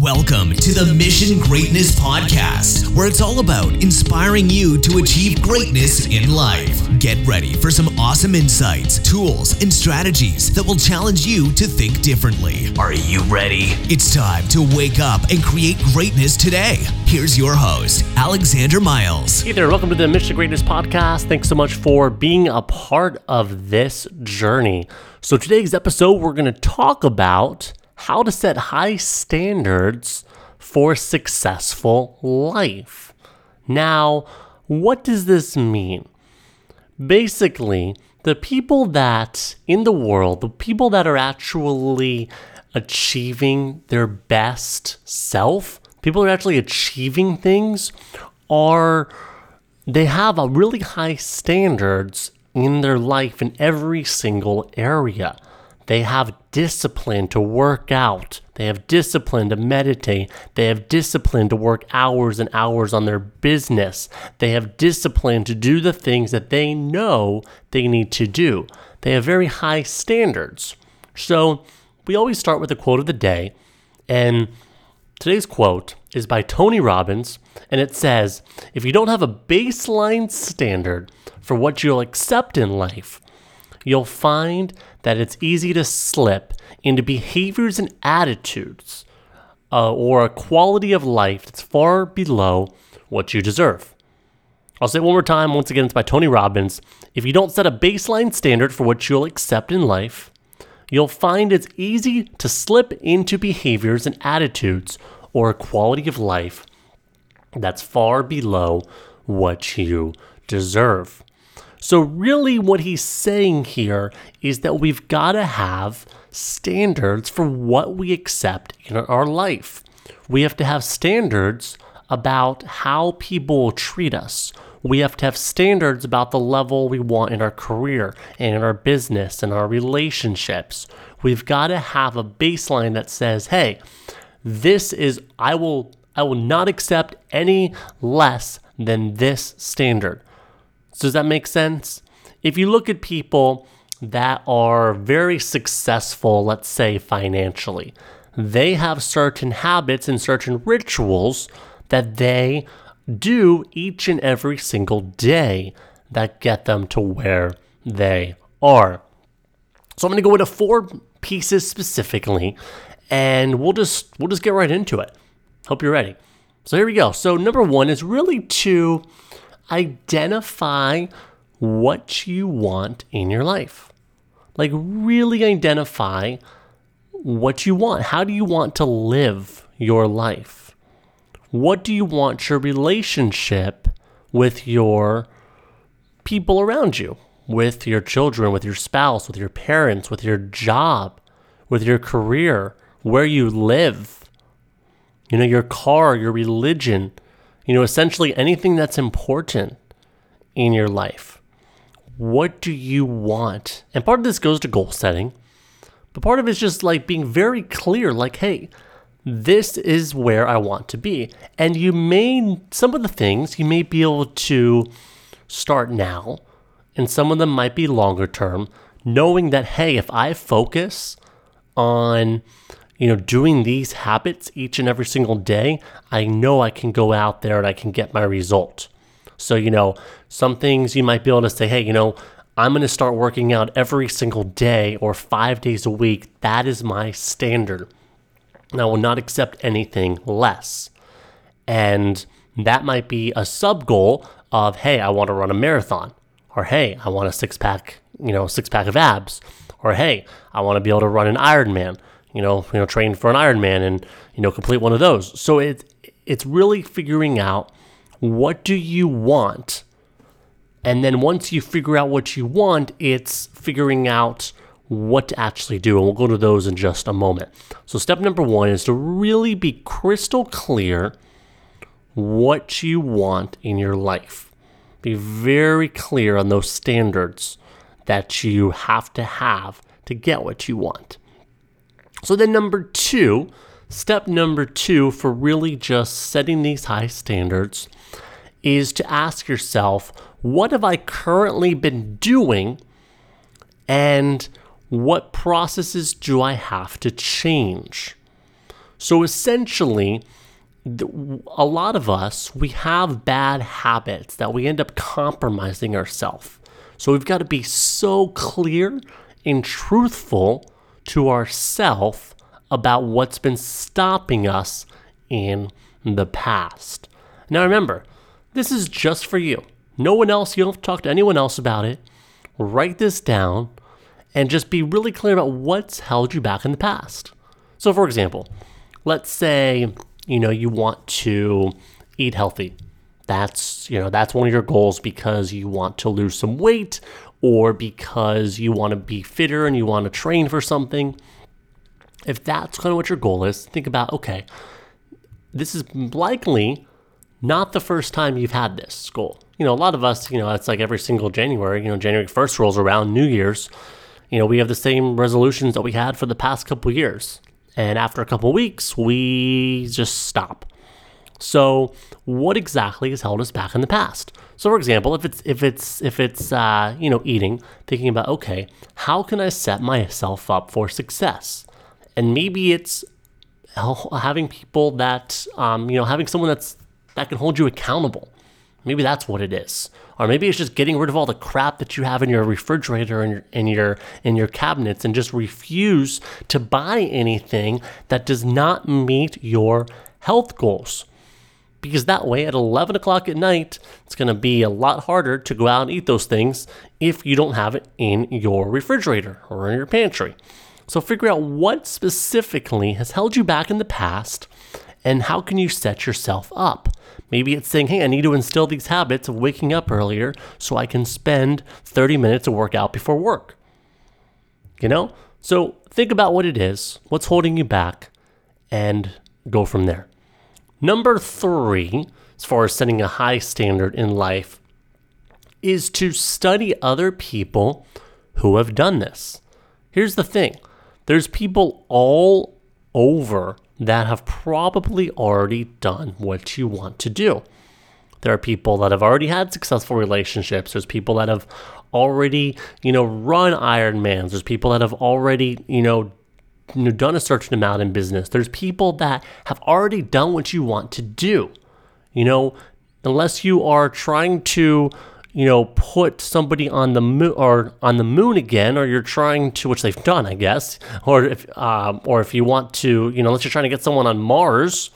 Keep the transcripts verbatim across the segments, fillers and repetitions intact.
Welcome to the Mission Greatness Podcast, where it's all about inspiring you to achieve greatness in life. Get ready for some awesome insights, tools, and strategies that will challenge you to think differently. Are you ready? It's time to wake up and create greatness today. Here's your host, Alexander Miles. Hey there, welcome to the Mission Greatness Podcast. Thanks so much for being a part of this journey. So today's episode, we're going to talk about how to set high standards for successful life. Now, what does this mean? Basically, the people that in the world, the people that are actually achieving their best self, people that are actually achieving things, are, they have a really high standards in their life in every single area. They have discipline to work out. They have discipline to meditate. They have discipline to work hours and hours on their business. They have discipline to do the things that they know they need to do. They have very high standards. So we always start with a quote of the day. And today's quote is by Tony Robbins. And it says, if you don't have a baseline standard for what you'll accept in life, you'll find that it's easy to slip into behaviors and attitudes uh, or a quality of life that's far below what you deserve. I'll say it one more time. Once again, it's by Tony Robbins. If you don't set a baseline standard for what you'll accept in life, you'll find it's easy to slip into behaviors and attitudes or a quality of life that's far below what you deserve. So really what he's saying here is that we've got to have standards for what we accept in our life. We have to have standards about how people treat us. We have to have standards about the level we want in our career and in our business and our relationships. We've got to have a baseline that says, hey, this is, I will, I will not accept any less than this standard. So does that make sense? If you look at people that are very successful, let's say financially, they have certain habits and certain rituals that they do each and every single day that get them to where they are. So I'm going to go into four pieces specifically, and we'll just we'll just get right into it. Hope you're ready. So here we go. So number one is really to identify what you want in your life. Like really identify what you want. How do you want to live your life? What do you want your relationship with your people around you? With your children, with your spouse, with your parents, with your job, with your career, where you live, you know, your car, your religion, you know, essentially anything that's important in your life. What do you want? And part of this goes to goal setting, but part of it's just like being very clear, like, hey, this is where I want to be. And you may, some of the things you may be able to start now, and some of them might be longer term, knowing that, hey, if I focus on, you know, doing these habits each and every single day, I know I can go out there and I can get my result. So, you know, some things you might be able to say, hey, you know, I'm going to start working out every single day or five days a week. That is my standard. And I will not accept anything less. And that might be a sub goal of, hey, I want to run a marathon, or hey, I want a six pack, you know, six pack of abs, or hey, I want to be able to run an Ironman. You know, you know, train for an Ironman and, you know, complete one of those. So it's, it's really figuring out what do you want. And then once you figure out what you want, it's figuring out what to actually do. And we'll go to those in just a moment. So step number one is to really be crystal clear what you want in your life. Be very clear on those standards that you have to have to get what you want. So then number two, step number two for really just setting these high standards is to ask yourself, what have I currently been doing and what processes do I have to change? So essentially, a lot of us, we have bad habits that we end up compromising ourselves. So we've got to be so clear and truthful to ourselves about what's been stopping us in the past. Now remember, this is just for you. No one else, you don't have to talk to anyone else about it. Write this down and just be really clear about what's held you back in the past. So for example, let's say, you know, you want to eat healthy. That's, you know, that's one of your goals because you want to lose some weight or because you want to be fitter and you want to train for something. If that's kind of what your goal is, think about, okay, this is likely not the first time you've had this goal. You know, a lot of us, you know, it's like every single January, you know, January first rolls around, New Year's, you know, we have the same resolutions that we had for the past couple of years. And after a couple of weeks, we just stop. So what exactly has held us back in the past? So for example, if it's, if it's, if it's, uh, you know, eating, thinking about, okay, how can I set myself up for success? And maybe it's having people that, um, you know, having someone that's, that can hold you accountable. Maybe that's what it is. Or maybe it's just getting rid of all the crap that you have in your refrigerator and your, in your in your cabinets and just refuse to buy anything that does not meet your health goals. Because that way at eleven o'clock at night, it's going to be a lot harder to go out and eat those things if you don't have it in your refrigerator or in your pantry. So figure out what specifically has held you back in the past and how can you set yourself up. Maybe it's saying, hey, I need to instill these habits of waking up earlier so I can spend thirty minutes to work out before work. You know? So think about what it is, what's holding you back, and go from there. Number three, as far as setting a high standard in life, is to study other people who have done this. Here's the thing. There's people all over that have probably already done what you want to do. There are people that have already had successful relationships. There's people that have already, you know, run Ironmans. There's people that have already, you know, done a certain amount in business. There's people that have already done what you want to do. You know, unless you are trying to, you know, put somebody on the moon or on the moon again, or you're trying to, which they've done, I guess, or if, um, or if you want to, you know, unless you're trying to get someone on Mars,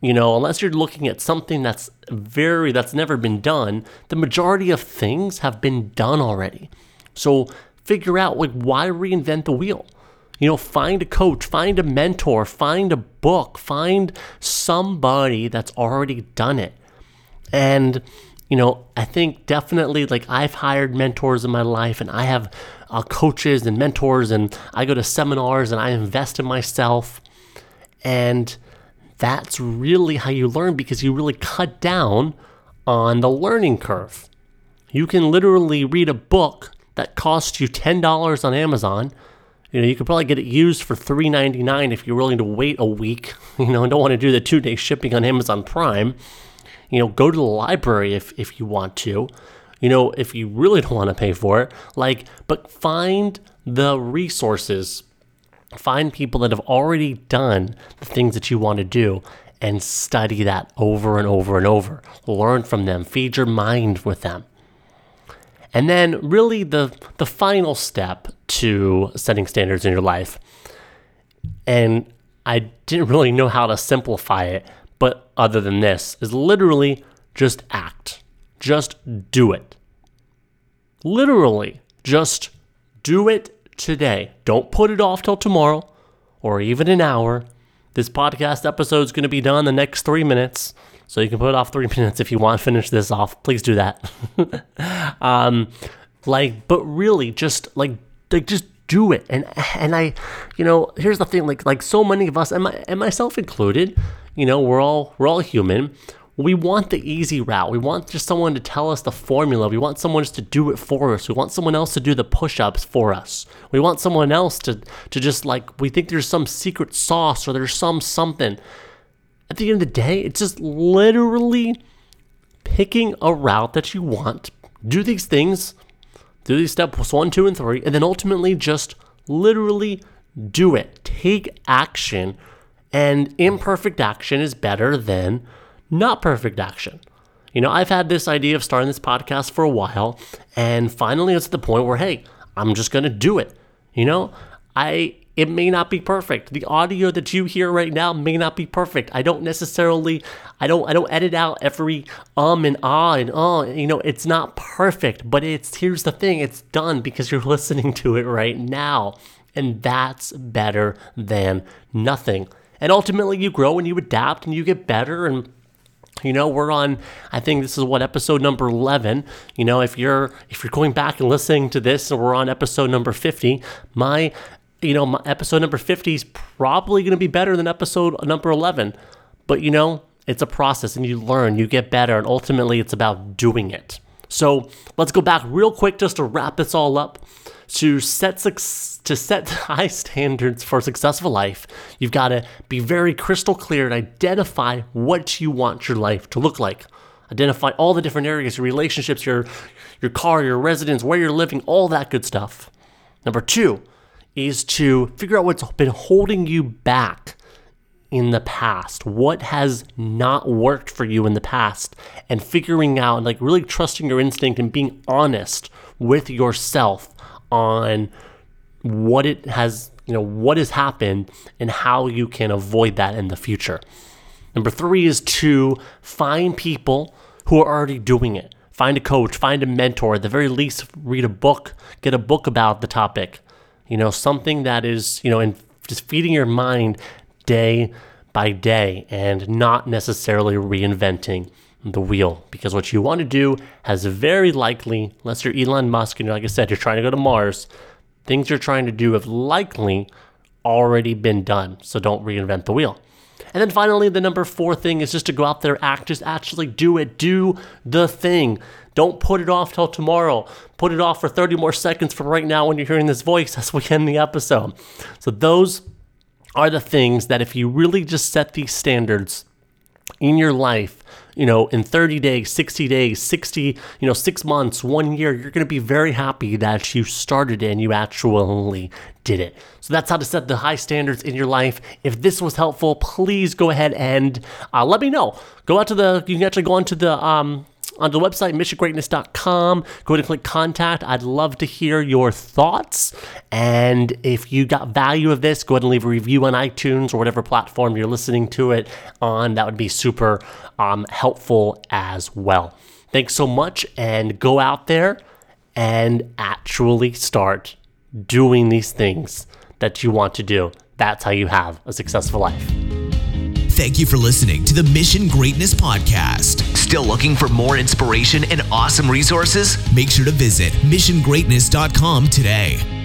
you know, unless you're looking at something that's very, that's never been done, the majority of things have been done already. So figure out, like, why reinvent the wheel? You know, find a coach, find a mentor, find a book, find somebody that's already done it. And, you know, I think definitely, like, I've hired mentors in my life and I have uh, coaches and mentors and I go to seminars and I invest in myself. And that's really how you learn, because you really cut down on the learning curve. You can literally read a book that costs you ten dollars on Amazon. You know, you could probably get it used for three ninety-nine if you're willing to wait a week, you know, and don't want to do the two-day shipping on Amazon Prime. You know, go to the library if, if you want to, you know, if you really don't want to pay for it, like, but find the resources, find people that have already done the things that you want to do and study that over and over and over, learn from them, feed your mind with them. And then really the, the final step to setting standards in your life, and I didn't really know how to simplify it, but other than this, is literally just act. Just do it. Literally, just do it today. Don't put it off till tomorrow or even an hour. This podcast episode is going to be done in the next three minutes. So you can put it off three minutes if you want to finish this off. Please do that. um, like, but really, just like, like just do it. And and I, you know, here's the thing. Like like so many of us, and, my, and myself included, you know, we're all we're all human. We want the easy route. We want just someone to tell us the formula. We want someone just to do it for us. We want someone else to do the push-ups for us. We want someone else to to just, like, we think there's some secret sauce or there's some something. At the end of the day, it's just literally picking a route that you want. Do these things. Do these steps one, two, and three. And then ultimately just literally do it. Take action And imperfect action is better than not perfect action. You know, I've had this idea of starting this podcast for a while, and finally it's at the point where, hey, I'm just going to do it. You know, I it may not be perfect. The audio that you hear right now may not be perfect. I don't necessarily, I don't I don't edit out every um and ah and uh, you know, it's not perfect, but it's here's the thing, it's done because you're listening to it right now. And that's better than nothing. And ultimately you grow and you adapt and you get better. And you know, we're on, I think this is what, episode number eleven. You know, if you're if you're going back and listening to this and we're on episode number fifty, my, you know, my episode number fifty is probably going to be better than episode number eleven. But, you know, it's a process and you learn, you get better, and ultimately it's about doing it. So let's go back real quick just to wrap this all up. To set to set high standards for a successful life, you've got to be very crystal clear and identify what you want your life to look like. Identify all the different areas, your relationships, your, your car, your residence, where you're living, all that good stuff. Number two is to figure out what's been holding you back in the past. What has not worked for you in the past? And figuring out, and like really trusting your instinct and being honest with yourself on what it has, you know, what has happened and how you can avoid that in the future. Number three is to find people who are already doing it. Find a coach, find a mentor, at the very least read a book, get a book about the topic. You know, something that is, you know, and just feeding your mind day by day and not necessarily reinventing the wheel, because what you want to do has very likely, unless you're Elon Musk and like I said, you're trying to go to Mars, things you're trying to do have likely already been done. So don't reinvent the wheel. And then finally, the number four thing is just to go out there, act, just actually do it, do the thing. Don't put it off till tomorrow. Put it off for thirty more seconds from right now when you're hearing this voice as we end the episode. So those are the things that if you really just set these standards in your life, you know, in thirty days, sixty days, sixty, you know, six months, one year, you're going to be very happy that you started it and you actually did it. So that's how to set the high standards in your life. If this was helpful, please go ahead and uh, let me know. Go out to the, you can actually go onto the, um, on the website, mission greatness dot com. Go ahead and click contact. I'd love to hear your thoughts. And if you got value of this, go ahead and leave a review on iTunes or whatever platform you're listening to it on. That would be super um, helpful as well. Thanks so much, and go out there and actually start doing these things that you want to do. That's how you have a successful life. Thank you for listening to the Mission Greatness Podcast. Still looking for more inspiration and awesome resources? Make sure to visit mission greatness dot com today.